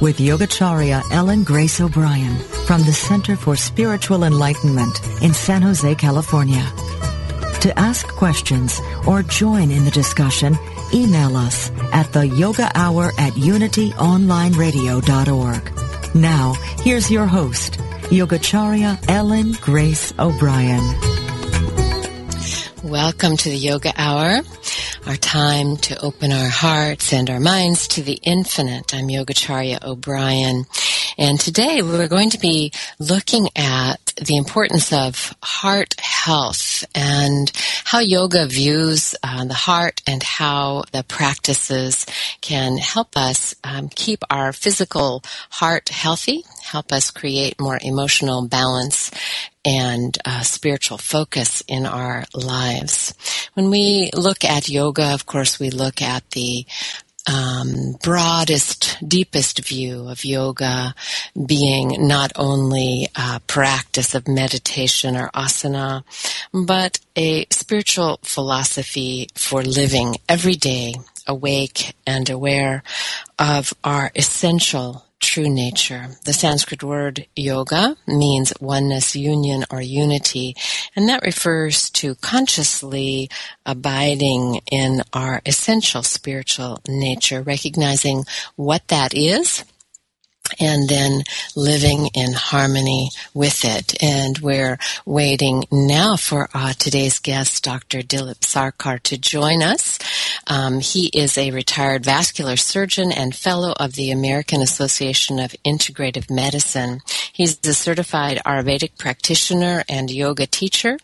with Yogacharya Ellen Grace O'Brien from the Center for Spiritual Enlightenment in San Jose, California. To ask questions or join in the discussion, email us at theyogahour@unityonlineradio.org. Now, here's your host, Yogacharya Ellen Grace O'Brien. Welcome to the Yoga Hour, our time to open our hearts and our minds to the infinite. I'm Yogacharya O'Brien, and today we're going to be looking at the importance of heart health and how yoga views the heart and how the practices can help us keep our physical heart healthy, help us create more emotional balance and spiritual focus in our lives. When we look at yoga, of course, we look at the broadest, deepest view of yoga being not only a practice of meditation or asana, but a spiritual philosophy for living every day, awake and aware of our essential true nature. The Sanskrit word yoga means oneness, union, or unity, and that refers to consciously abiding in our essential spiritual nature, recognizing what that is, and then living in harmony with it. And we're waiting now for today's guest, Dr. Dilip Sarkar, to join us. He is a retired vascular surgeon and fellow of the American Association of Integrative Medicine. He's a certified Ayurvedic practitioner and yoga teacher.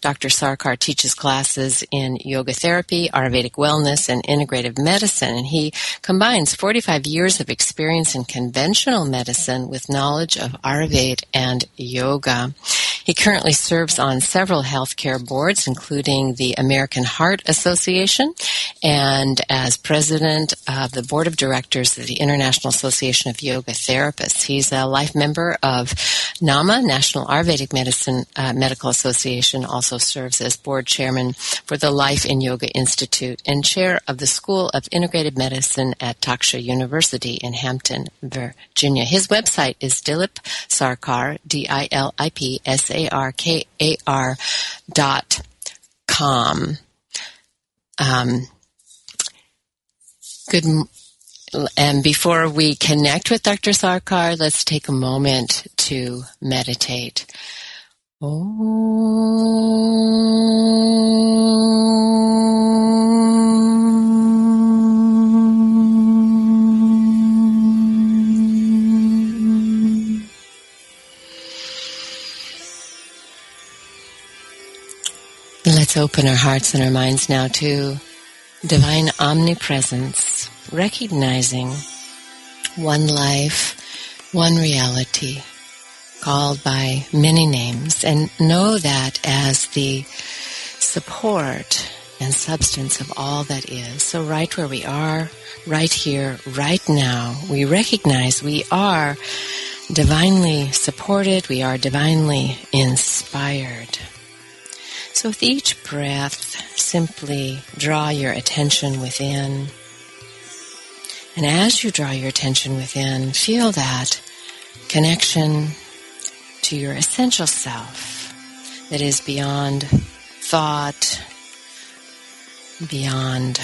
Dr. Sarkar teaches classes in yoga therapy, Ayurvedic wellness, and integrative medicine. And he combines 45 years of experience in conventional medicine with knowledge of Ayurveda and yoga. He currently serves on several healthcare boards, including the American Heart Association, and as president of the board of directors of the International Association of Yoga Therapists. He's a life member of NAMA, National Ayurvedic Medicine Medical Association, also serves as board chairman for the Life in Yoga Institute and chair of the School of Integrated Medicine at Taksha University in Hampton, Virginia. His website is Dilip Sarkar, DilipSarkar.com. And before we connect with Dr. Sarkar, let's take a moment to meditate. Let's open our hearts and our minds now to divine omnipresence, recognizing one life, one reality, called by many names, and know that as the support and substance of all that is. So right where we are, right here, right now, we recognize we are divinely supported. We are divinely inspired. So with each breath, simply draw your attention within. And as you draw your attention within, feel that connection to your essential self that is beyond thought, beyond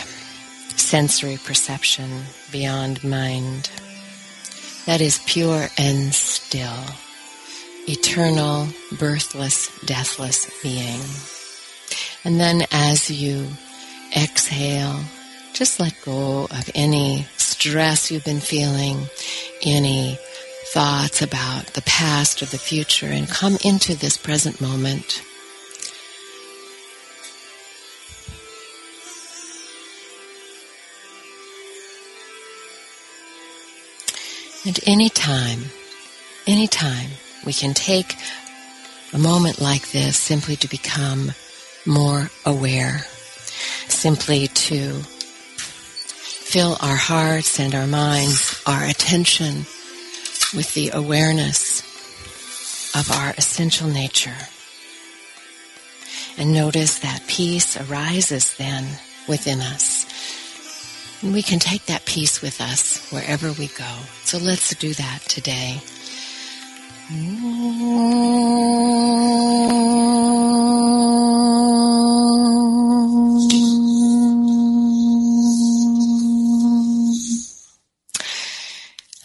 sensory perception, beyond mind. That is pure and still, eternal, birthless, deathless being. And then as you exhale, just let go of any stress you've been feeling, any thoughts about the past or the future, and come into this present moment. And anytime we can take a moment like this simply to become more aware, simply to fill our hearts and our minds, our attention with the awareness of our essential nature. And notice that peace arises then within us. And we can take that peace with us wherever we go. So let's do that today.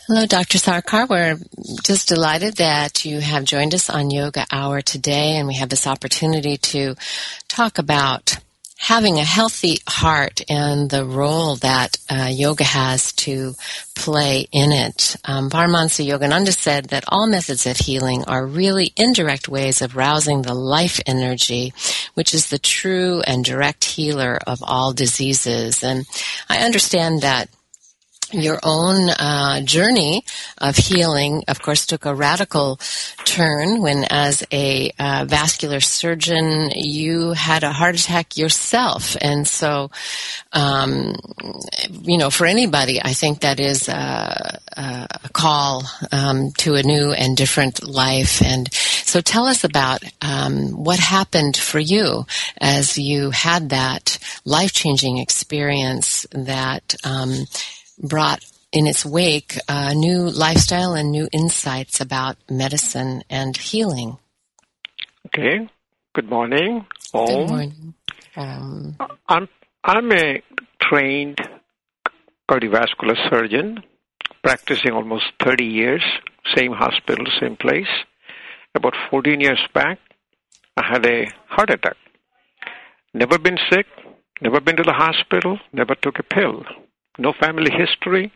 Hello, Dr. Sarkar. We're just delighted that you have joined us on Yoga Hour today, and we have this opportunity to talk about having a healthy heart and the role that yoga has to play in it. Paramahansa Yogananda said that all methods of healing are really indirect ways of rousing the life energy, which is the true and direct healer of all diseases. And I understand that your own journey of healing, of course, took a radical turn when, as a vascular surgeon, you had a heart attack yourself. And so, for anybody, I think that is a call to a new and different life. And so tell us about what happened for you as you had that life-changing experience that brought in its wake a new lifestyle and new insights about medicine and healing. Okay. Good morning, all. Good morning. I'm a trained cardiovascular surgeon, practicing almost 30 years, same hospital, same place. About 14 years back, I had a heart attack. Never been sick, never been to the hospital, never took a pill. No family history,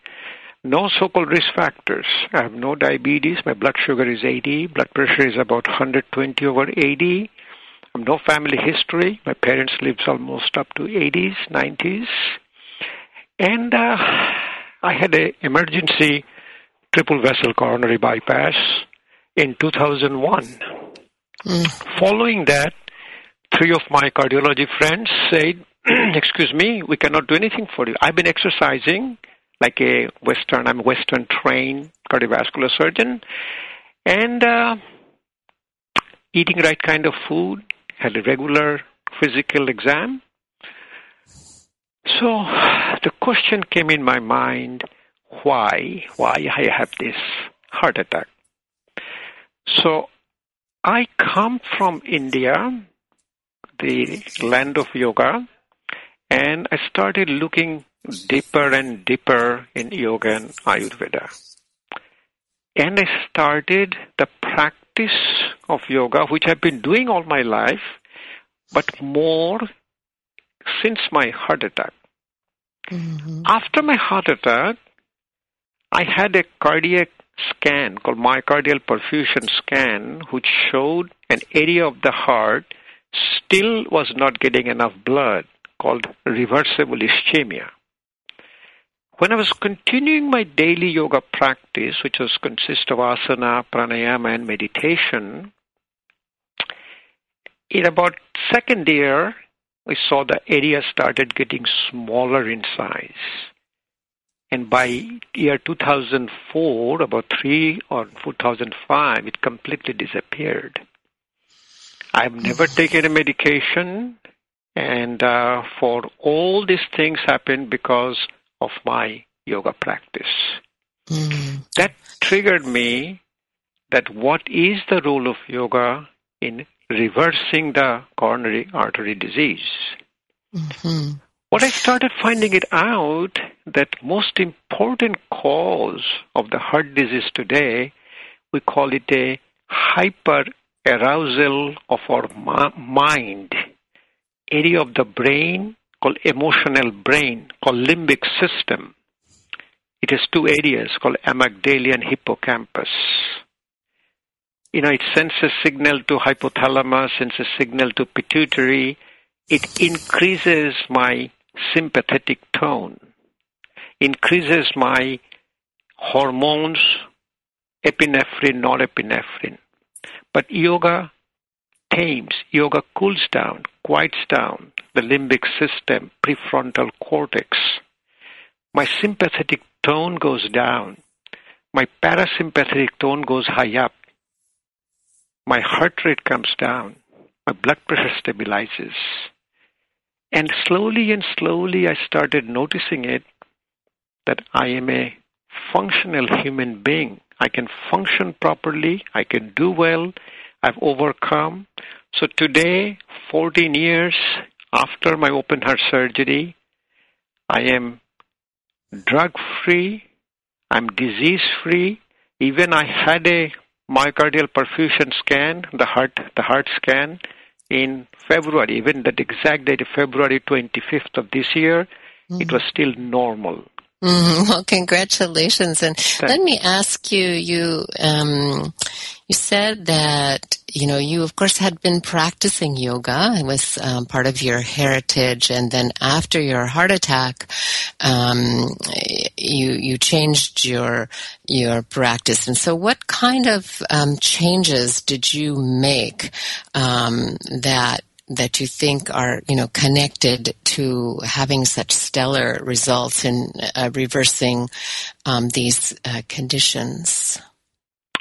no so-called risk factors. I have no diabetes. My blood sugar is 80. Blood pressure is about 120/80. I have no family history. My parents lived almost up to 80s, 90s. And I had an emergency triple vessel coronary bypass in 2001. Following that, three of my cardiology friends said, excuse me, we cannot do anything for you. I've been exercising like I'm a Western-trained cardiovascular surgeon, and eating right kind of food, had a regular physical exam. So the question came in my mind, why I have this heart attack? So I come from India, the land of yoga, and I started looking deeper and deeper in yoga and Ayurveda. And I started the practice of yoga, which I've been doing all my life, but more since my heart attack. Mm-hmm. After my heart attack, I had a cardiac scan called myocardial perfusion scan, which showed an area of the heart still was not getting enough blood, called reversible ischemia. When I was continuing my daily yoga practice, which was consist of asana, pranayama, and meditation, in about second year, we saw the area started getting smaller in size. And by year 2004, about 3 or 2005, it completely disappeared. I've never taken a medication, and for all these things happened because of my yoga practice. Mm. That triggered me that what is the role of yoga in reversing the coronary artery disease? Mm-hmm. What I started finding it out, that most important cause of the heart disease today, we call it a hyperarousal of our mind, area of the brain called emotional brain, called limbic system. It has two areas called amygdala and hippocampus. You know, it sends a signal to hypothalamus, sends a signal to pituitary. It increases my sympathetic tone, increases my hormones, epinephrine, norepinephrine. But yoga tames, yoga cools down, quiets down the limbic system, prefrontal cortex. My sympathetic tone goes down. My parasympathetic tone goes high up. My heart rate comes down. My blood pressure stabilizes. And slowly I started noticing it, that I am a functional human being. I can function properly. I can do well. I've overcome. So today, 14 years after my open heart surgery, I am drug-free. I'm disease-free. Even I had a myocardial perfusion scan, the heart scan, in February, even that exact date, February 25th of this year, mm-hmm. It was still normal. Mm-hmm. Well, congratulations. And let me ask you, you said that, you know, you of course had been practicing yoga. It was part of your heritage. And then after your heart attack, you changed your practice. And so what kind of changes did you make that you think are, you know, connected to having such stellar results in reversing these conditions?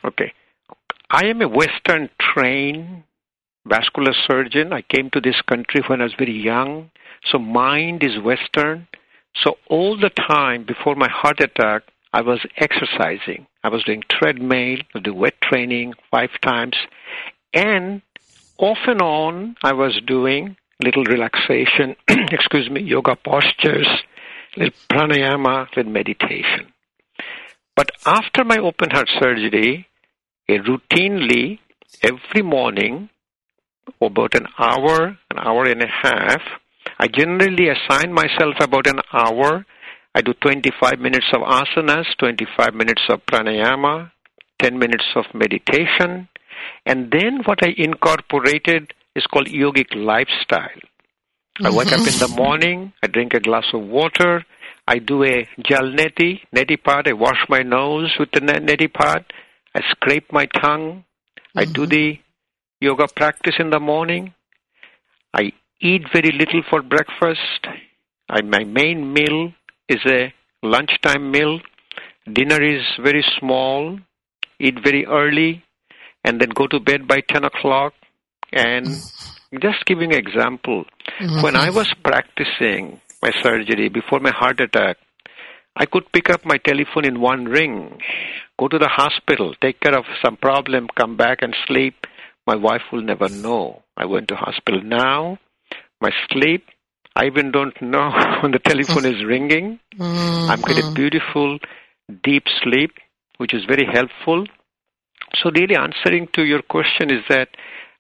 Okay. I am a Western-trained vascular surgeon. I came to this country when I was very young. So mind is Western. So all the time before my heart attack, I was exercising. I was doing treadmill, I do weight training 5 times. And off and on, I was doing little relaxation, yoga postures, little pranayama, little meditation. But after my open heart surgery, routinely, every morning, about an hour and a half, I generally assign myself about an hour. I do 25 minutes of asanas, 25 minutes of pranayama, 10 minutes of meditation. And then what I incorporated is called yogic lifestyle. I wake up in the morning, I drink a glass of water, I do a neti pad, I wash my nose with the neti pad, I scrape my tongue, I do the yoga practice in the morning, I eat very little for breakfast, my main meal is a lunchtime meal, dinner is very small, eat very early, and then go to bed by 10 o'clock. And just giving an example, when I was practicing my surgery before my heart attack, I could pick up my telephone in one ring, go to the hospital, take care of some problem, come back and sleep. My wife will never know. I went to hospital now. My sleep, I even don't know when the telephone is ringing. I'm getting a beautiful, deep sleep, which is very helpful. So really answering to your question is that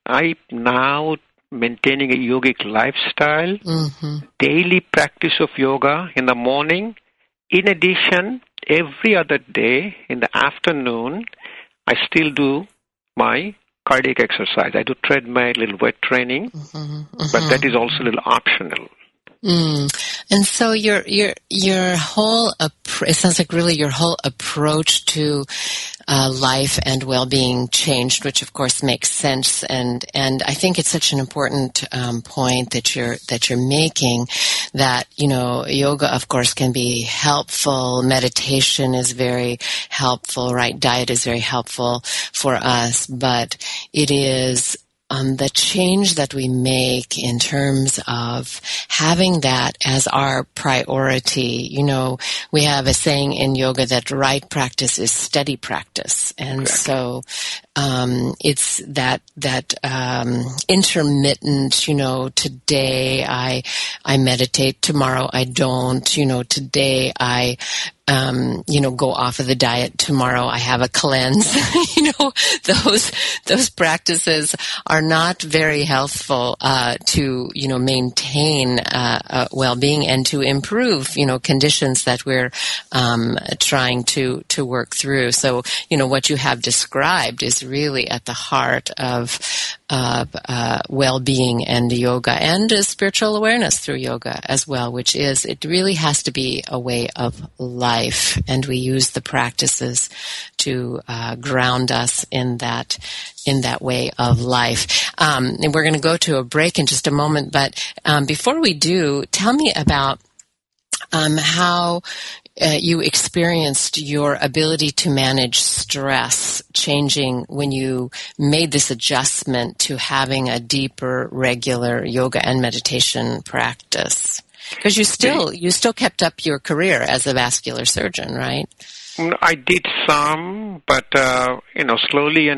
I'm now maintaining a yogic lifestyle, daily practice of yoga in the morning. In addition, every other day in the afternoon, I still do my cardiac exercise. I do treadmill, little weight training, but that is also a little optional. And so your whole it sounds like really your whole approach to life and well-being changed, which of course makes sense. And I think it's such an important point that you're making, that, you know, yoga of course can be helpful, meditation is very helpful, right? Diet is very helpful for us, but it is the change that we make in terms of having that as our priority. You know, we have a saying in yoga that right practice is steady practice. And correct. So it's that intermittent, you know, today I meditate, tomorrow I don't, you know, today I you know, go off of the diet, tomorrow I have a cleanse. You know, those practices are not very healthful to, you know, maintain well-being and to improve, you know, conditions that we're trying to work through. So, you know, what you have described is really at the heart of well-being and yoga, and spiritual awareness through yoga as well, which is, it really has to be a way of life, and we use the practices to ground us in that way of life. And we're going to go to a break in just a moment, but before we do, tell me about how you experienced your ability to manage stress changing when you made this adjustment to having a deeper, regular yoga and meditation practice. Because you still kept up your career as a vascular surgeon, right? I did some, but you know, slowly,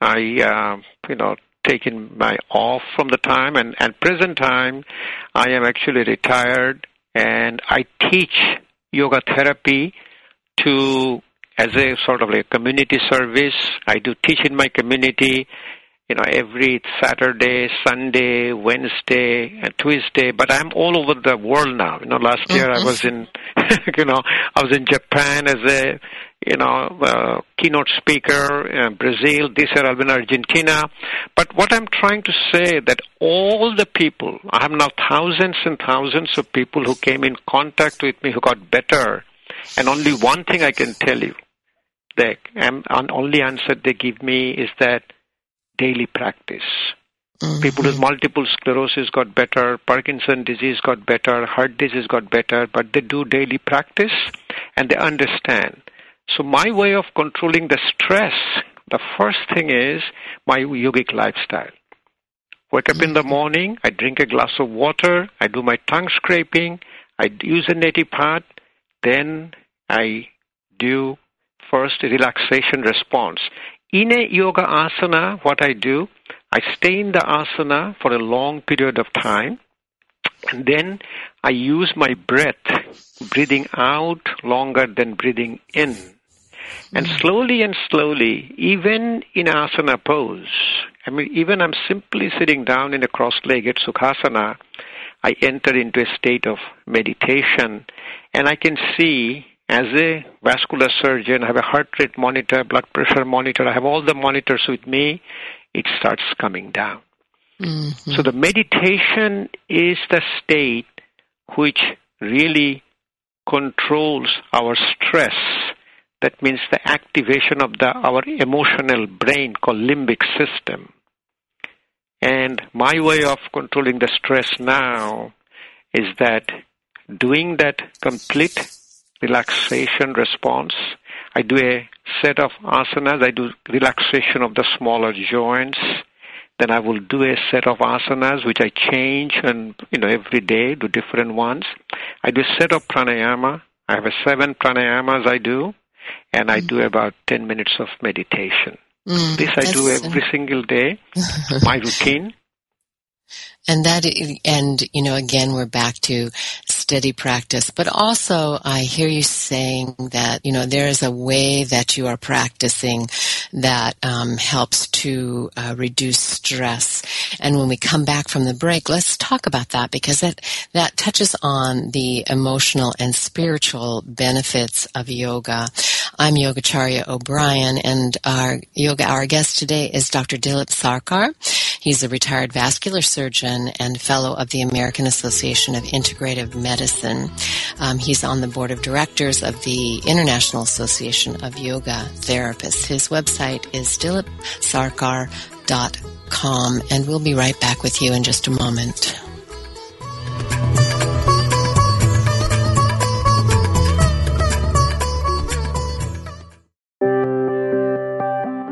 I you know, taken my off from the time, and at present time, I am actually retired, and I teach yoga therapy as a sort of like community service. I do teach in my community, you know, every Saturday, Sunday, Wednesday, and Tuesday. But I'm all over the world now. You know, last year I was in, you know, I was in Japan as a, you know, keynote speaker, in Brazil. This year I'll be in Argentina. But what I'm trying to say, that all the people, I have now thousands and thousands of people who came in contact with me who got better. And only one thing I can tell you, the only answer they give me is that daily practice. Mm-hmm. People with multiple sclerosis got better, Parkinson's disease got better, heart disease got better, but they do daily practice and they understand. So my way of controlling the stress, the first thing is my yogic lifestyle. Wake up in the morning, I drink a glass of water, I do my tongue scraping, I use a native heart, then I do first relaxation response. In a yoga asana, what I do, I stay in the asana for a long period of time, and then I use my breath, breathing out longer than breathing in. And slowly, even in asana pose, I mean, even I'm simply sitting down in a cross-legged sukhasana, I enter into a state of meditation, and I can see, as a vascular surgeon, I have a heart rate monitor, blood pressure monitor. I have all the monitors with me. It starts coming down. Mm-hmm. So the meditation is the state which really controls our stress. That means the activation of our emotional brain called limbic system. And my way of controlling the stress now is that doing that complete relaxation response. I do a set of asanas. I do relaxation of the smaller joints. Then I will do a set of asanas, which I change and, you know, every day do different ones. I do a set of pranayama. I have 7 pranayamas I do, and I do about 10 minutes of meditation. This I do every single day, my routine. And you know, again, we're back to steady practice. But also, I hear you saying that, you know, there is a way that you are practicing that helps to reduce stress. And when we come back from the break, let's talk about that, because that touches on the emotional and spiritual benefits of yoga. I'm Yogacharya O'Brien, and our guest today is Dr. Dilip Sarkar. He's a retired vascular surgeon and fellow of the American Association of Integrative Medicine. He's on the board of directors of the International Association of Yoga Therapists. His website is dilipsarkar.com, and we'll be right back with you in just a moment.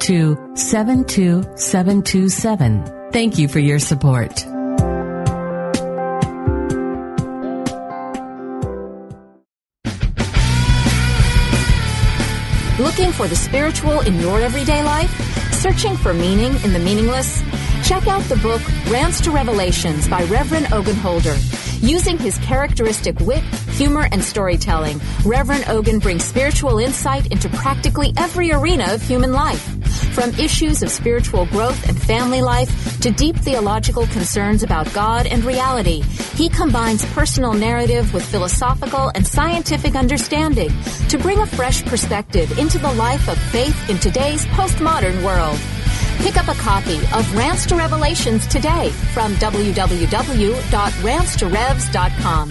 to 72727. Thank you for your support. Looking for the spiritual in your everyday life? Searching for meaning in the meaningless? Check out the book Rants to Revelations by Reverend Ogenholder. Using his characteristic wit, humor, and storytelling, Reverend Ogen brings spiritual insight into practically every arena of human life. From issues of spiritual growth and family life to deep theological concerns about God and reality, he combines personal narrative with philosophical and scientific understanding to bring a fresh perspective into the life of faith in today's postmodern world. Pick up a copy of Rants to Revelations today from www.rantsterevs.com.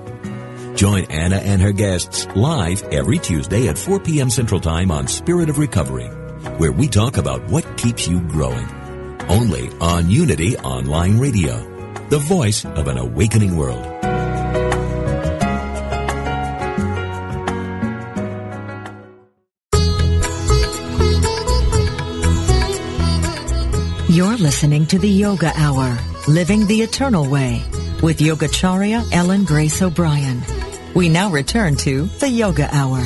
Join Anna and her guests live every Tuesday at 4 p.m. Central Time on Spirit of Recovery, where we talk about what keeps you growing. Only on Unity Online Radio, the voice of an awakening world. You're listening to the Yoga Hour, Living the Eternal Way, with Yogacharya Ellen Grace O'Brien. We now return to the Yoga Hour.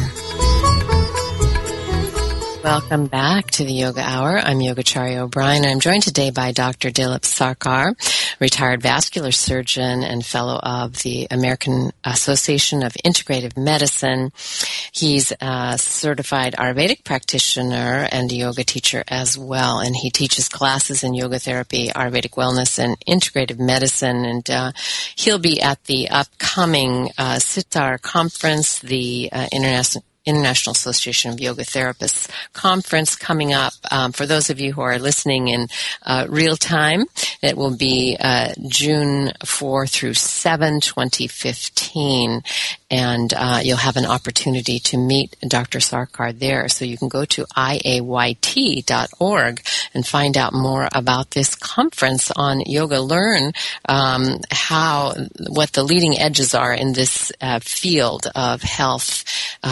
Welcome back to the Yoga Hour. I'm Yogacharya O'Brien, and I'm joined today by Dr. Dilip Sarkar, retired vascular surgeon and fellow of the American Association of Integrative Medicine. He's a certified Ayurvedic practitioner and a yoga teacher as well, and he teaches classes in yoga therapy, Ayurvedic wellness, and integrative medicine, and he'll be at the upcoming SYTAR conference, the International Association of Yoga Therapists conference coming up. For those of you who are listening in real time, it will be June 4 through 7, 2015. And you'll have an opportunity to meet Dr. Sarkar there. So you can go to IAYT.org and find out more about this conference on yoga. Learn what the leading edges are in this field of health,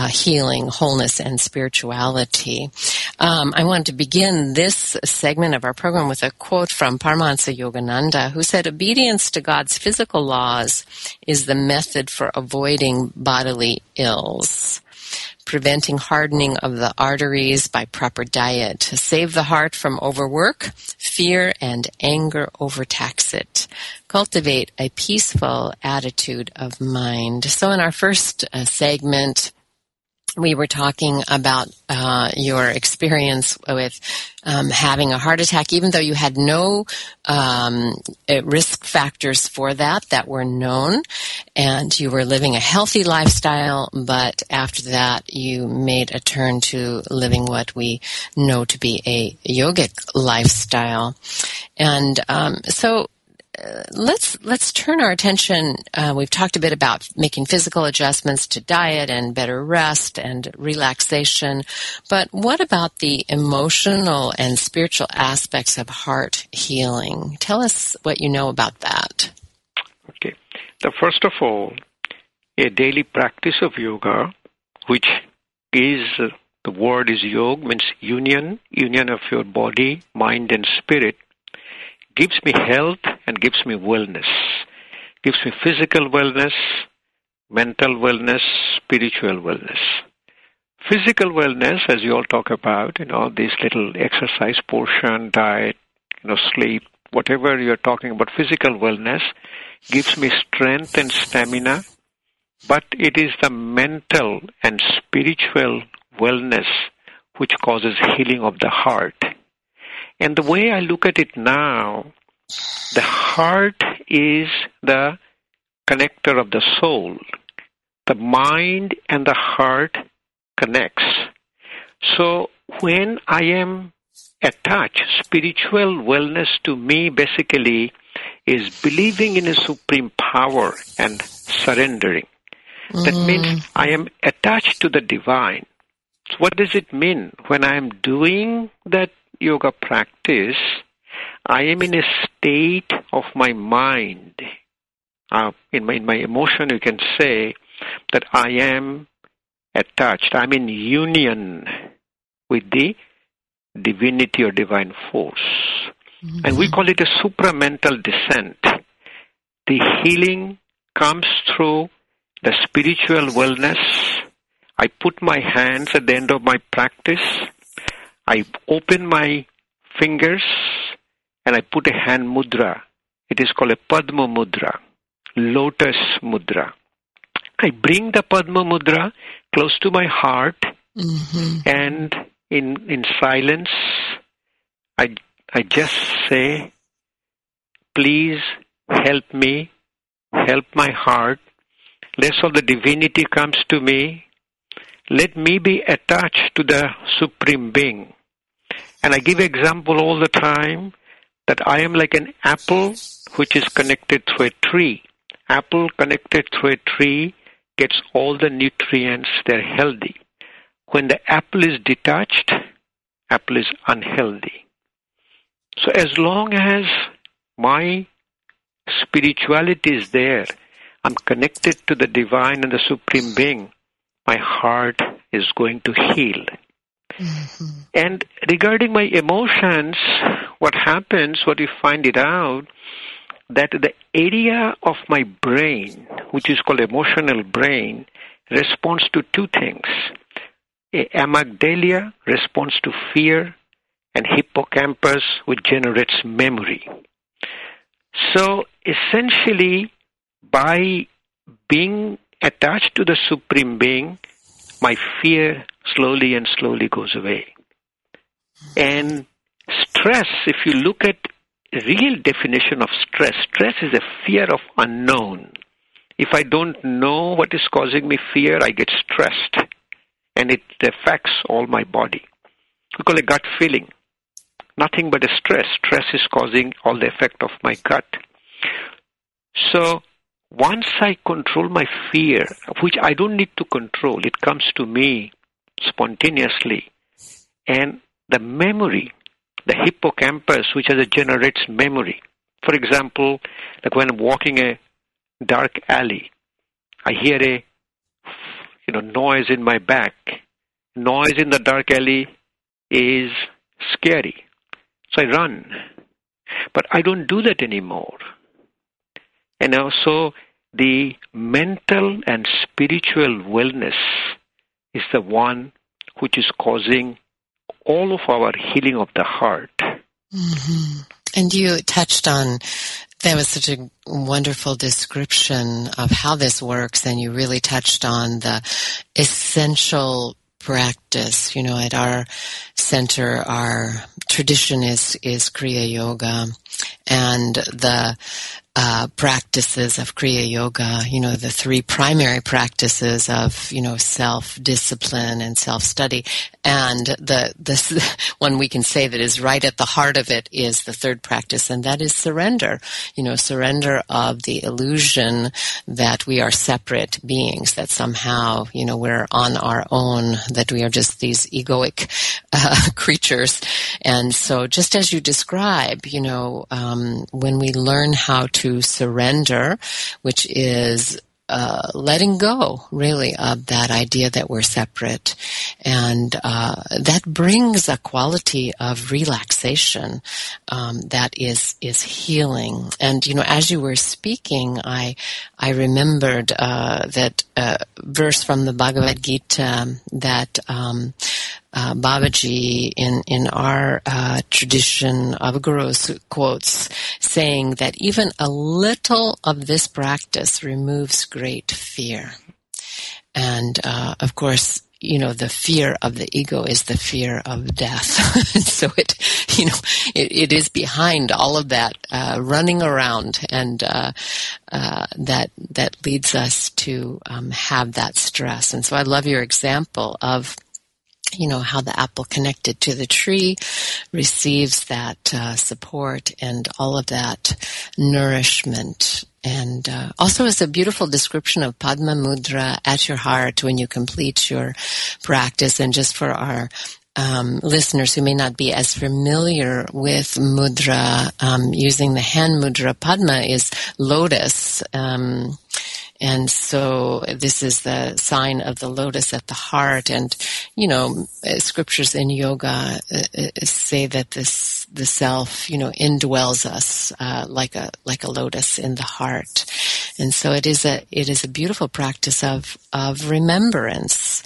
healing, wholeness, and spirituality. I wanted to begin this segment of our program with a quote from Paramahansa Yogananda, who said, "Obedience to God's physical laws is the method for avoiding bodily ills, preventing hardening of the arteries by proper diet. Save the heart from overwork, fear and anger overtax it. Cultivate a peaceful attitude of mind." So in our first segment, we were talking about your experience with having a heart attack, even though you had no risk factors for that were known, and you were living a healthy lifestyle, but after that you made a turn to living what we know to be a yogic lifestyle. And so let's turn our attention. We've talked a bit about making physical adjustments to diet and better rest and relaxation, but what about the emotional and spiritual aspects of heart healing? Tell us what you know about that. Okay. So first of all, a daily practice of yoga, which is the word is yoga, means union of your body, mind, and spirit, gives me health and gives me wellness. Gives me physical wellness, mental wellness, spiritual wellness. Physical wellness, as you all talk about, these little exercise portion, diet, sleep, whatever you're talking about, physical wellness gives me strength and stamina, but it is the mental and spiritual wellness which causes healing of the heart. And the way I look at it now, the heart is the connector of the soul. The mind and the heart connects. So when I am attached, spiritual wellness to me basically is believing in a supreme power and surrendering. That means I am attached to the divine. So what does it mean? When I am doing that yoga practice, I am in a state of my mind. In my emotion, you can say that I am attached. I'm in union with the divinity or divine force. Mm-hmm. And we call it a supramental descent. The healing comes through the spiritual wellness. I put my hands at the end of my practice. I open my fingers and I put a hand mudra. It is called a Padma mudra, lotus mudra. I bring the Padma mudra close to my heart, and in silence, I just say, please help me, help my heart. Less of the divinity comes to me. Let me be attached to the Supreme Being. And I give example all the time that I am like an apple which is connected through a tree. Apple connected through a tree gets all the nutrients. They're healthy. When the apple is detached, apple is unhealthy. So as long as my spirituality is there, I'm connected to the divine and the Supreme Being, my heart is going to heal. Mm-hmm. And regarding my emotions, what happens, what you find it out, that the area of my brain, which is called emotional brain, responds to two things. Amygdala responds to fear, and hippocampus, which generates memory. So essentially, by being attached to the Supreme Being, my fear slowly and slowly goes away. And stress, if you look at real definition of stress, stress is a fear of unknown. If I don't know what is causing me fear, I get stressed. And it affects all my body. We call it gut feeling. Nothing but a stress. Stress is causing all the effect of my gut. So once I control my fear, which I don't need to control, it comes to me spontaneously. And the memory, the hippocampus, which generates memory. For example, like when I'm walking a dark alley, I hear a noise in my back. Noise in the dark alley is scary. So I run. But I don't do that anymore. And also, the mental and spiritual wellness is the one which is causing all of our healing of the heart. Mm-hmm. And you touched on, that was such a wonderful description of how this works, and you really touched on the essential practice. At our center, our tradition is Kriya Yoga, and the practices of Kriya Yoga, you know, the three primary practices of, you know, self-discipline and self-study. And the one we can say that is right at the heart of it is the third practice, and that is surrender. You know, surrender of the illusion that we are separate beings, that somehow, you know, we're on our own, that we are just these egoic creatures. And so just as you describe, you know, when we learn how to surrender, which is letting go, really, of that idea that we're separate. And that brings a quality of relaxation that is healing. And, you know, as you were speaking, I remembered that verse from the Bhagavad Gita that Babaji in our tradition of gurus quotes, saying that even a little of this practice removes great fear. And of course, you know, the fear of the ego is the fear of death. So it, you know, it is behind all of that running around, and that leads us to have that stress. And so I love your example of, you know, how the apple connected to the tree receives that support and all of that nourishment. And also is a beautiful description of Padma Mudra at your heart when you complete your practice. And just for our listeners who may not be as familiar with mudra, using the hand mudra, Padma is lotus. And so this is the sign of the lotus at the heart. And, you know, scriptures in yoga say that this, the self, you know, indwells us, like a lotus in the heart. And so it is a beautiful practice of remembrance.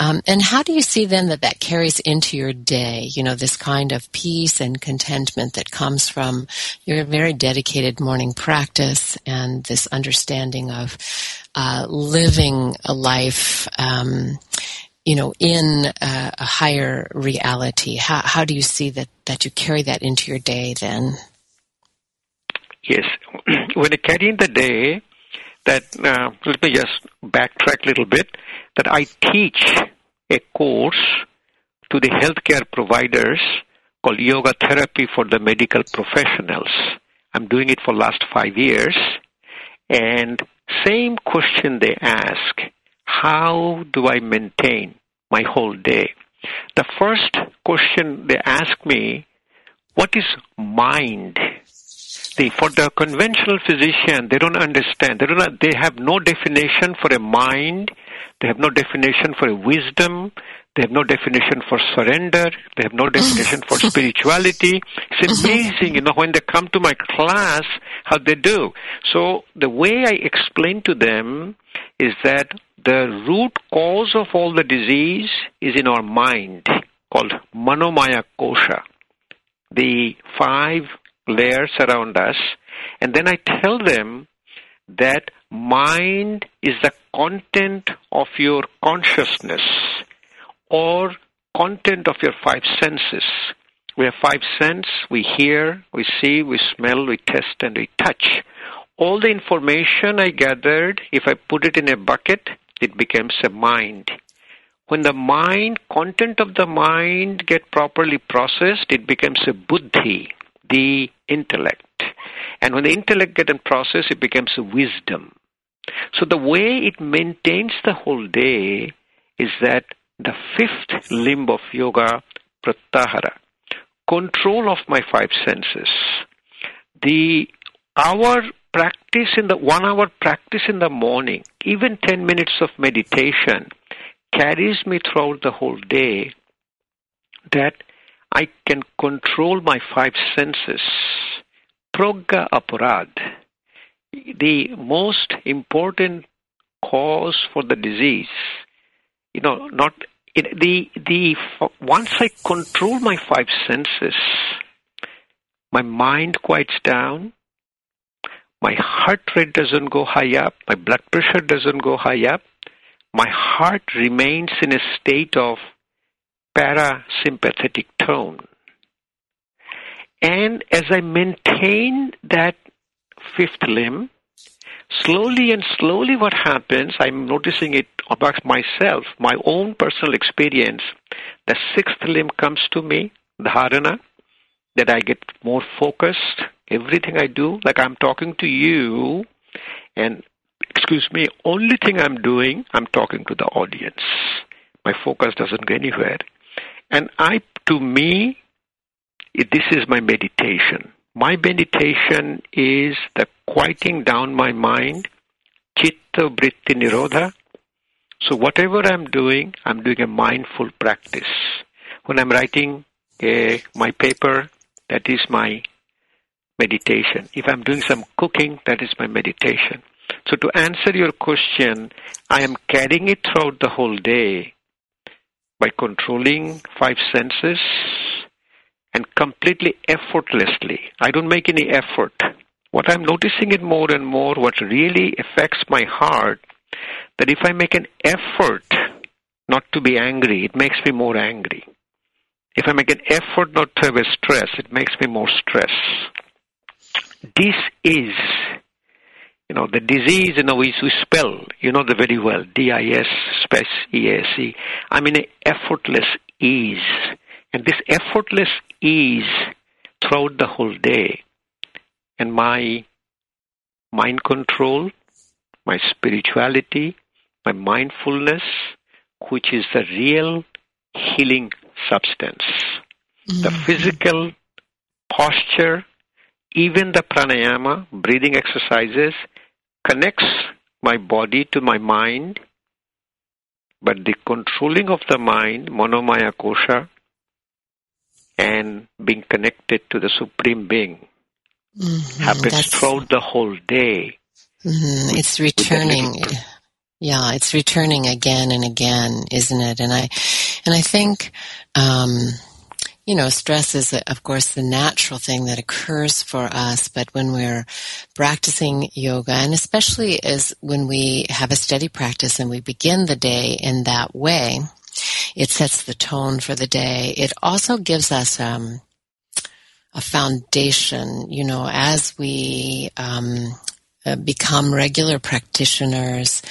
And how do you see then that carries into your day, you know, this kind of peace and contentment that comes from your very dedicated morning practice and this understanding of living a life, you know, in a higher reality? How do you see that you carry that into your day then? Yes. When I carry in the day, let me just backtrack a little bit, that I teach a course to the healthcare providers called Yoga Therapy for the Medical Professionals. I'm doing it for the last 5 years. And same question they ask, how do I maintain my whole day? The first question they ask me, what is mind? For the conventional physician, they don't understand. They have no definition for a mind. They have no definition for a wisdom. They have no definition for surrender. They have no definition for spirituality. It's amazing, you know, when they come to my class, how they do. So the way I explain to them is that the root cause of all the disease is in our mind, called Manomaya Kosha. The five layers around us, and then I tell them that mind is the content of your consciousness or content of your five senses. We have five senses: we hear, we see, we smell, we taste, and we touch. All the information I gathered, if I put it in a bucket, it becomes a mind. When the mind, content of the mind, get properly processed, it becomes a buddhi, the intellect. And when the intellect gets in process, it becomes a wisdom. So the way it maintains the whole day is that the fifth limb of yoga, pratyahara, control of my five senses. The 1 hour practice in the morning, even 10 minutes of meditation, carries me throughout the whole day, that I can control my five senses. Pragya aparad, the most important cause for the disease. You know, once I control my five senses, my mind quiets down, my heart rate doesn't go high up, my blood pressure doesn't go high up, my heart remains in a state of parasympathetic tone. And as I maintain that fifth limb. Slowly, what happens, I'm noticing it amongst myself, my own personal experience, the sixth limb comes to me, dharana, that I get more focused. Everything I do, like I'm talking to you, and excuse me, only thing I'm doing, I'm talking to the audience. My focus doesn't go anywhere. And this is my meditation. My meditation is the quieting down my mind, citta vritti nirodha. So whatever I'm doing a mindful practice. When I'm writing my paper, that is my meditation. If I'm doing some cooking, that is my meditation. So to answer your question, I am carrying it throughout the whole day by controlling five senses and completely effortlessly. I don't make any effort. What I'm noticing it more and more, what really affects my heart, that if I make an effort not to be angry, it makes me more angry. If I make an effort not to have a stress, it makes me more stress. This is, the disease, we spell, the very well, DIS, EAC. I mean, effortless ease. And this effortless ease throughout the whole day. And my mind control, my spirituality, my mindfulness, which is the real healing substance. Mm-hmm. The physical posture, even the pranayama, breathing exercises, connects my body to my mind. But the controlling of the mind, monomaya kosha, and being connected to the Supreme Being happens throughout the whole day. Mm-hmm. It's returning. Yeah, it's returning again and again, isn't it? And I think, stress is, of course, the natural thing that occurs for us, but when we're practicing yoga, and especially as when we have a steady practice and we begin the day in that way, it sets the tone for the day. It also gives us a foundation, as we become regular practitioners,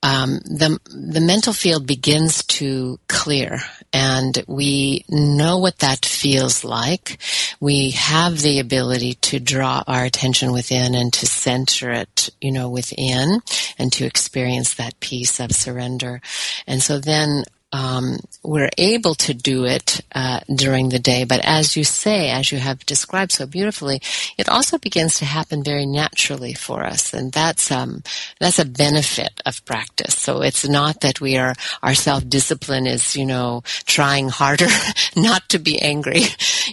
the mental field begins to clear, and we know what that feels like. We have the ability to draw our attention within and to center it, within, and to experience that peace of surrender. And so then we're able to do it during the day, but as you say, as you have described so beautifully, it also begins to happen very naturally for us, and that's a benefit of practice. So it's not that our self-discipline is, trying harder not to be angry.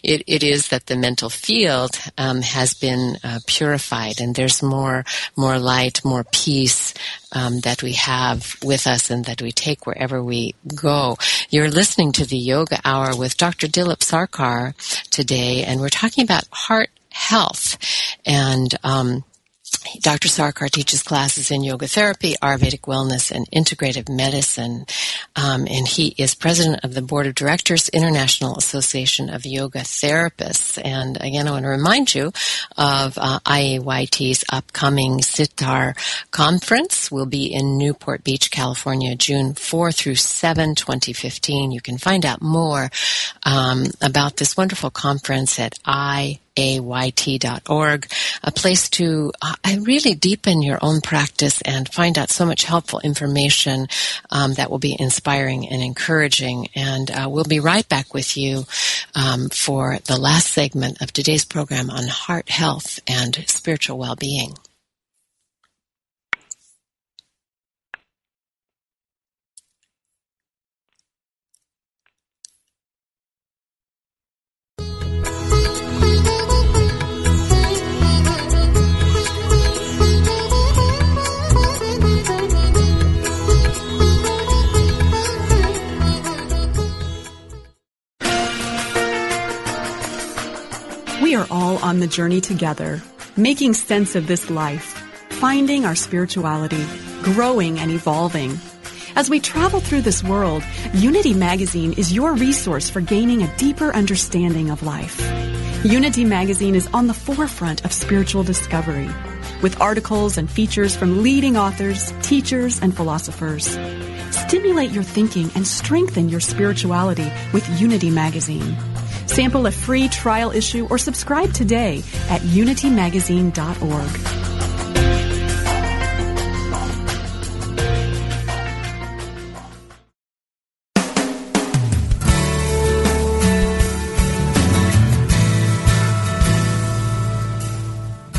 It is that the mental field has been purified, and there's more light, more peace that we have with us and that we take wherever we go. You're listening to the Yoga Hour with Dr. Dilip Sarkar today, and we're talking about heart health. And Dr. Sarkar teaches classes in yoga therapy, Ayurvedic wellness, and integrative medicine. And he is president of the board of directors, International Association of Yoga Therapists. And again, I want to remind you of IAYT's upcoming SYTAR conference. Will be in Newport Beach, California, June 4 through 7, 2015. You can find out more about this wonderful conference at IAYT.org, a place to really deepen your own practice and find out so much helpful information that will be inspiring and encouraging. And we'll be right back with you for the last segment of today's program on heart health and spiritual well-being. We are all on the journey together, making sense of this life, finding our spirituality, growing and evolving. As we travel through this world, Unity Magazine is your resource for gaining a deeper understanding of life. Unity Magazine is on the forefront of spiritual discovery, with articles and features from leading authors, teachers, and philosophers. Stimulate your thinking and strengthen your spirituality with Unity Magazine. Sample a free trial issue or subscribe today at unitymagazine.org.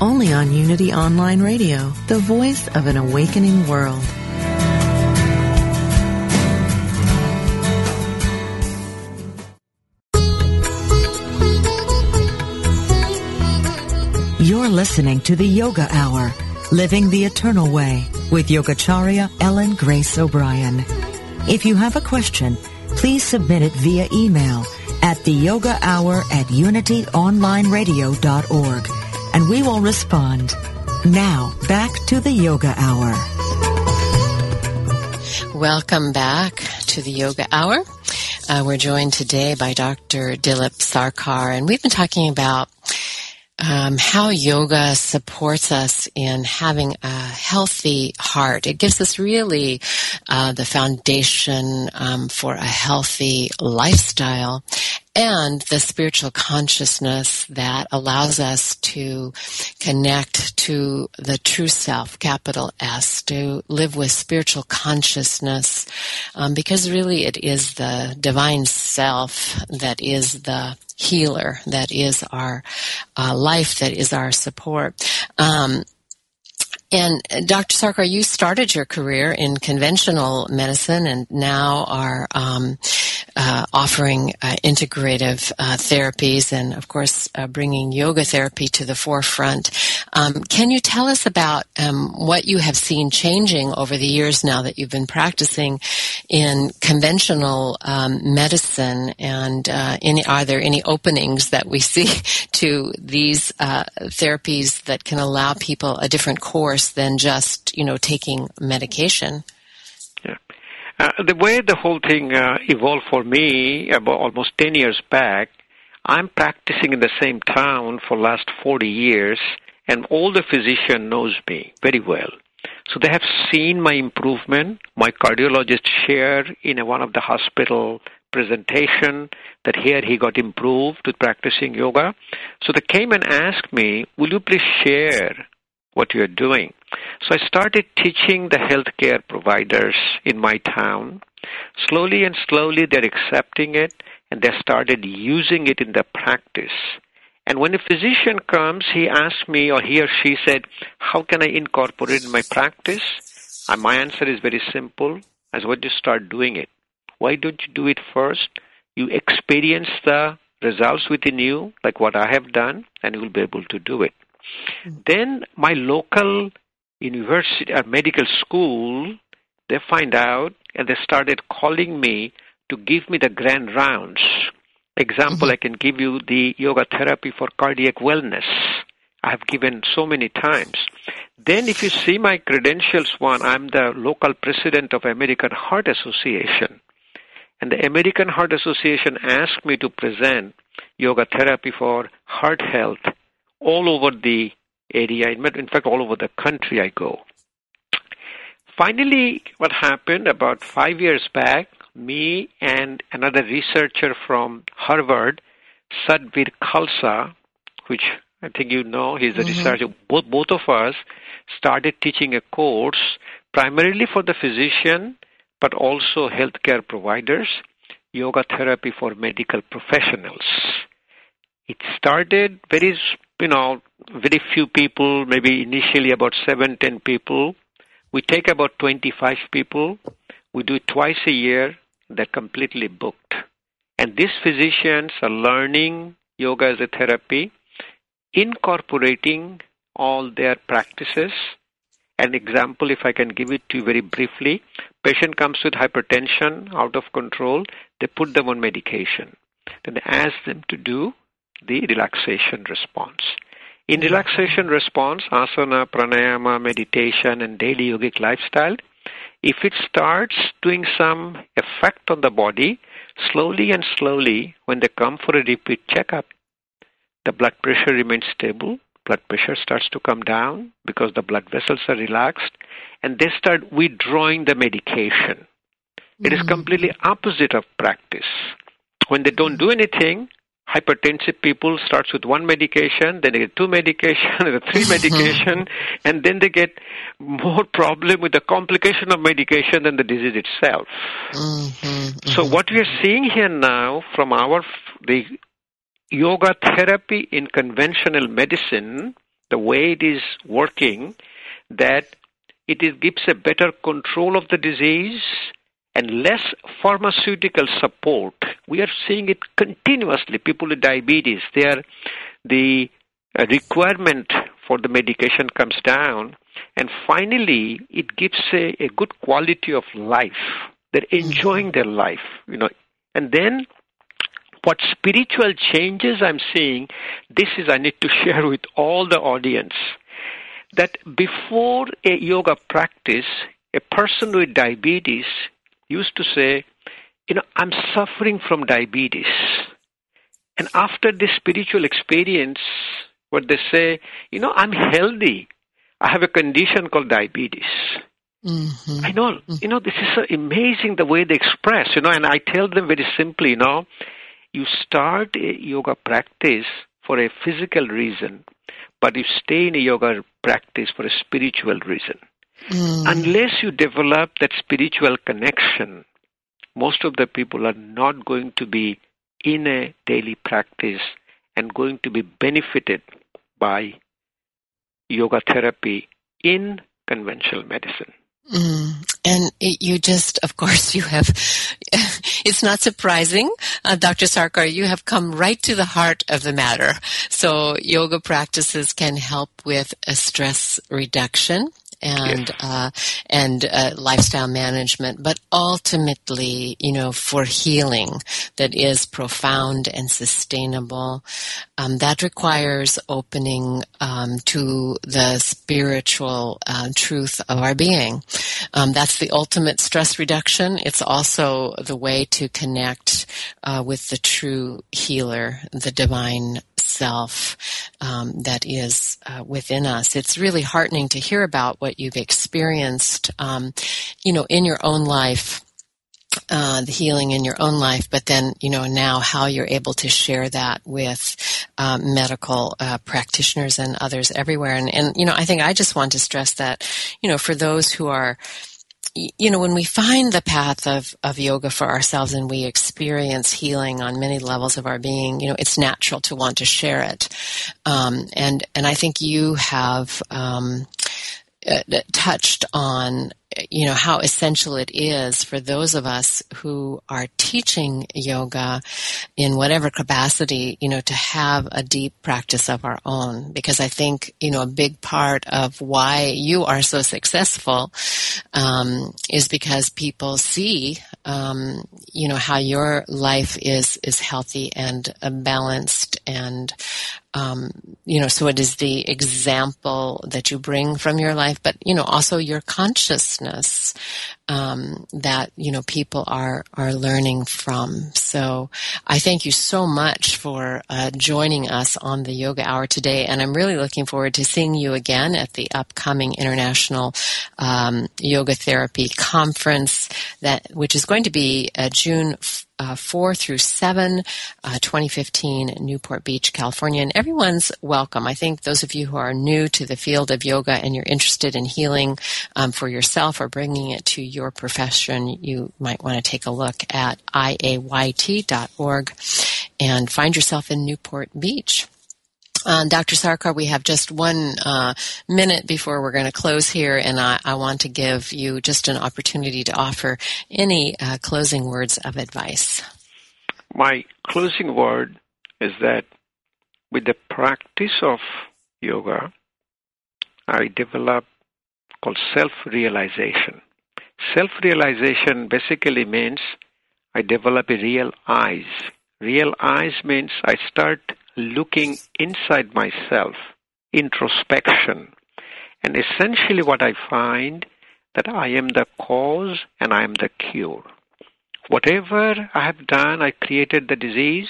only on Unity Online Radio, the voice of an awakening world. You're listening to the Yoga Hour, Living the Eternal Way, with Yogacharya Ellen Grace O'Brien. If you have a question, please submit it via email at theyogahour@unityonlineradio.org, and we will respond. Now, back to the Yoga Hour. Welcome back to the Yoga Hour. We're joined today by Dr. Dilip Sarkar, and we've been talking about how yoga supports us in having a healthy heart. It gives us really the foundation for a healthy lifestyle and the spiritual consciousness that allows us to connect to the true self, capital S, to live with spiritual consciousness, because really it is the divine self that is the healer, that is our life, that is our support. And Dr. Sarkar, you started your career in conventional medicine and now are offering integrative therapies and, of course, bringing yoga therapy to the forefront. Can you tell us about what you have seen changing over the years now that you've been practicing in conventional medicine? And are there any openings that we see to these therapies that can allow people a different course than just, taking medication? Yeah. The way the whole thing evolved for me about almost 10 years back, I'm practicing in the same town for the last 40 years, and all the physician knows me very well. So they have seen my improvement. My cardiologist shared in one of the hospital presentation that here he got improved with practicing yoga. So they came and asked me, will you please share what you're doing? So I started teaching the healthcare providers in my town. Slowly and slowly they're accepting it, and they started using it in their practice. And when a physician comes, he asks me, or he or she said, how can I incorporate in my practice? And my answer is very simple, as what you start doing it. Why don't you do it first? You experience the results within you, like what I have done, and you will be able to do it. Then my local university or medical school, they find out and they started calling me to give me the grand rounds. Example, I can give you the yoga therapy for cardiac wellness. I have given so many times. Then if you see my credentials, I'm the local president of American Heart Association. And the American Heart Association asked me to present yoga therapy for heart health all over the area, in fact, all over the country I go. Finally, what happened about 5 years back, me and another researcher from Harvard, Sadhvir Khalsa, which I think you know, he's a researcher, both of us started teaching a course primarily for the physician, but also healthcare providers, yoga therapy for medical professionals. It started very very few people, maybe initially about 7-10 people. We take about 25 people. We do it twice a year. They're completely booked. And these physicians are learning yoga as a therapy, incorporating all their practices. An example, if I can give it to you very briefly, patient comes with hypertension, out of control, they put them on medication. Then they ask them to do the relaxation response. In relaxation response, asana, pranayama, meditation, and daily yogic lifestyle, if it starts doing some effect on the body, slowly, when they come for a repeat checkup, the blood pressure remains stable, blood pressure starts to come down because the blood vessels are relaxed, and they start withdrawing the medication. Mm-hmm. It is completely opposite of practice. When they don't do anything, hypertensive people starts with one medication, then they get two medication, then three medication, and then they get more problem with the complication of medication than the disease itself. Mm-hmm, mm-hmm. So what we are seeing here now from the yoga therapy in conventional medicine, the way it is working, that it gives a better control of the disease and less pharmaceutical support. We are seeing it continuously. People with diabetes, the requirement for the medication comes down. And finally, it gives a good quality of life. They're enjoying their life, you know. And then what spiritual changes I'm seeing, this is I need to share with all the audience, that before a yoga practice, a person with diabetes used to say, you know, I'm suffering from diabetes. And after this spiritual experience, what they say, you know, I'm healthy. I have a condition called diabetes. Mm-hmm. I know, you know, this is so amazing the way they express, you know, and I tell them very simply, you know, you start a yoga practice for a physical reason, but you stay in a yoga practice for a spiritual reason. Mm. Unless you develop that spiritual connection, most of the people are not going to be in a daily practice and going to be benefited by yoga therapy in conventional medicine. Mm. And it's not surprising, Dr. Sarkar, you have come right to the heart of the matter. So yoga practices can help with a stress reduction and lifestyle management, but ultimately, you know, for healing that is profound and sustainable, that requires opening to the spiritual truth of our being. That's the ultimate stress reduction. It's also the way to connect with the true healer, the divine self that is within us. It's really heartening to hear about what you've experienced, you know, in your own life, the healing in your own life, but then, you know, now how you're able to share that with medical practitioners and others everywhere. And, you know, I think I just want to stress that, you know, for those who are, you know, when we find the path of yoga for ourselves and we experience healing on many levels of our being, you know, it's natural to want to share it. And I think you have touched on, you know, how essential it is for those of us who are teaching yoga in whatever capacity, you know, to have a deep practice of our own. Because I think, you know, a big part of why you are so successful is because people see, you know, how your life is healthy and balanced and, you know, so it is the example that you bring from your life, but, you know, also your consciousness that, you know, people are learning from. So I thank you so much for joining us on the Yoga Hour today, and I'm really looking forward to seeing you again at the upcoming International Yoga Therapy Conference, which is going to be June 4 through 7, 2015, in Newport Beach, California. And everyone's welcome. I think those of you who are new to the field of yoga and you're interested in healing for yourself or bringing it to your profession, you might want to take a look at iayt.org and find yourself in Newport Beach. Dr. Sarkar, we have just 1 minute before we're going to close here, and I want to give you just an opportunity to offer any closing words of advice. My closing word is that with the practice of yoga, I developed called self-realization. Self-realization basically means I develop a real eyes. Real eyes means I start looking inside myself, introspection. And essentially what I find that I am the cause and I am the cure. Whatever I have done, I created the disease,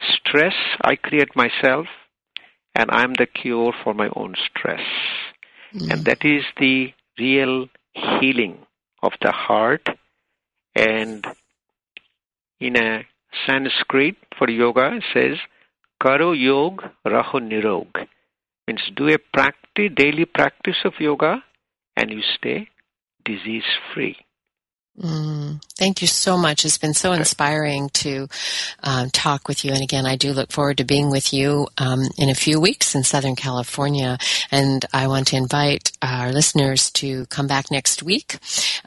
stress, I create myself, and I am the cure for my own stress. Mm-hmm. And that is the real healing of the heart. And in a Sanskrit for yoga, it says, Karo Yog Raho Nirog. Means do a practice, daily practice of yoga, and you stay disease-free. Thank you so much. It's been so inspiring to talk with you. And again, I do look forward to being with you in a few weeks in Southern California. And I want to invite our listeners to come back next week.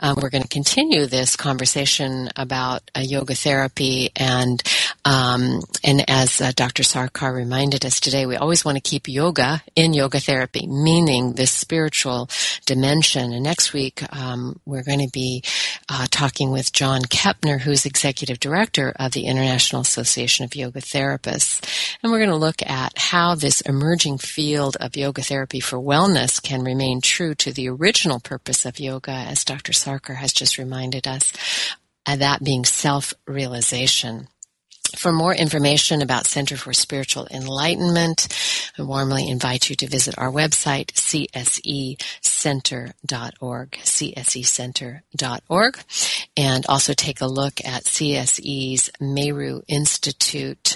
We're going to continue this conversation about yoga therapy. And as Dr. Sarkar reminded us today, we always want to keep yoga in yoga therapy, meaning this spiritual dimension. And next week, we're going to be talking with John Kepner, who's Executive Director of the International Association of Yoga Therapists. And we're going to look at how this emerging field of yoga therapy for wellness can remain true to the original purpose of yoga, as Dr. Sarkar has just reminded us, and that being self-realization. For more information about Center for Spiritual Enlightenment, I warmly invite you to visit our website, csecenter.org, csecenter.org, and also take a look at CSE's Meru Institute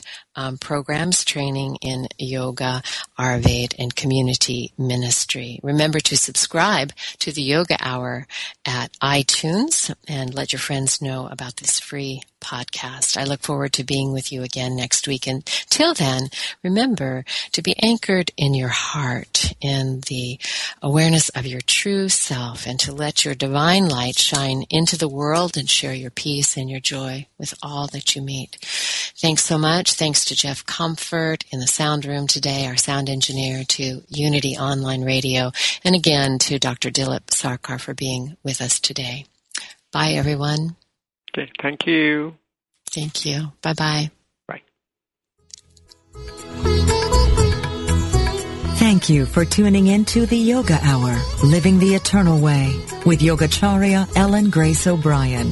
programs, training in yoga, Ayurveda, and community ministry. Remember to subscribe to the Yoga Hour at iTunes and let your friends know about this free podcast. I look forward to being with you again next week. And till then, remember to be anchored in your heart, in the awareness of your true self, and to let your divine light shine into the world and share your peace and your joy with all that you meet. Thanks so much. Thanks to Jeff Comfort in the sound room today, our sound engineer, to Unity Online Radio, and again to Dr. Dilip Sarkar for being with us today. Bye, everyone. Okay, thank you. Thank you. Bye-bye. Bye. Thank you for tuning in to the Yoga Hour, Living the Eternal Way, with Yogacharya Ellen Grace O'Brien.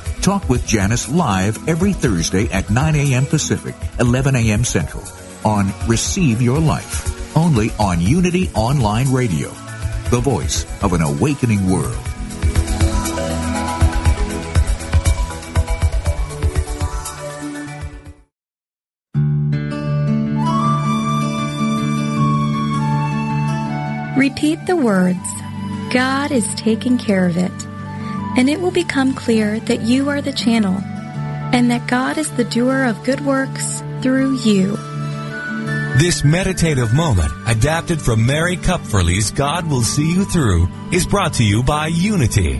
Talk with Janice live every Thursday at 9 a.m. Pacific, 11 a.m. Central on Receive Your Life, only on Unity Online Radio, the voice of an awakening world. Repeat the words, God is taking care of it. And it will become clear that you are the channel, and that God is the doer of good works through you. This meditative moment, adapted from Mary Cupferly's God Will See You Through, is brought to you by Unity.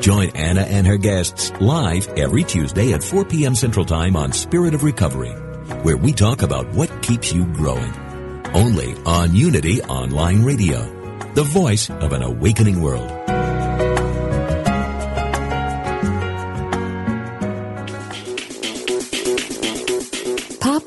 Join Anna and her guests live every Tuesday at 4 p.m. Central Time on Spirit of Recovery, where we talk about what keeps you growing. Only on Unity Online Radio, the voice of an awakening world. Pop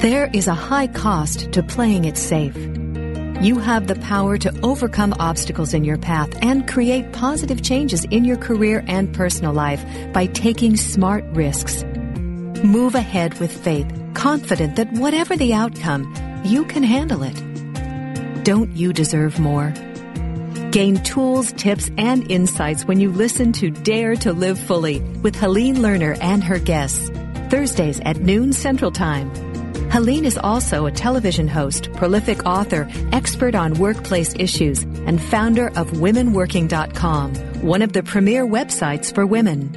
There is a high cost to playing it safe. You have the power to overcome obstacles in your path and create positive changes in your career and personal life by taking smart risks. Move ahead with faith, confident that whatever the outcome, you can handle it. Don't you deserve more? Gain tools, tips, and insights when you listen to Dare to Live Fully with Helene Lerner and her guests, Thursdays at noon Central Time. Helene is also a television host, prolific author, expert on workplace issues, and founder of WomenWorking.com, one of the premier websites for women.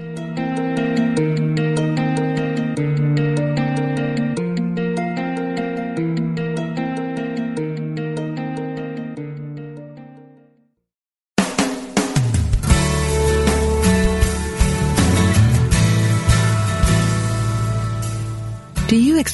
Do you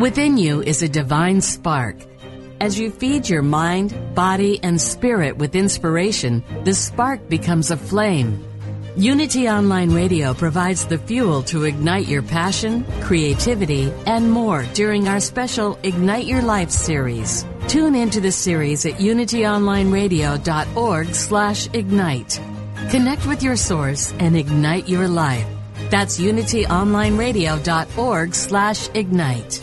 Within you is a divine spark. As you feed your mind, body, and spirit with inspiration, the spark becomes a flame. Unity Online Radio provides the fuel to ignite your passion, creativity, and more during our special Ignite Your Life series. Tune into the series at unityonlineradio.org/ignite. Connect with your source and ignite your life. That's unityonlineradio.org/ignite.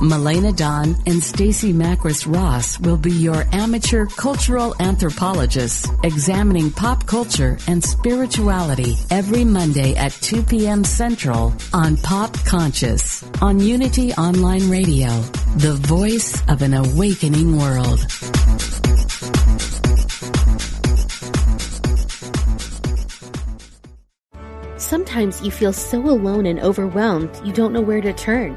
Milena Don and Stacey Macris-Ross will be your amateur cultural anthropologists, examining pop culture and spirituality every Monday at 2 p.m. Central on Pop Conscious on Unity Online Radio, the voice of an awakening world. Sometimes you feel so alone and overwhelmed, you don't know where to turn.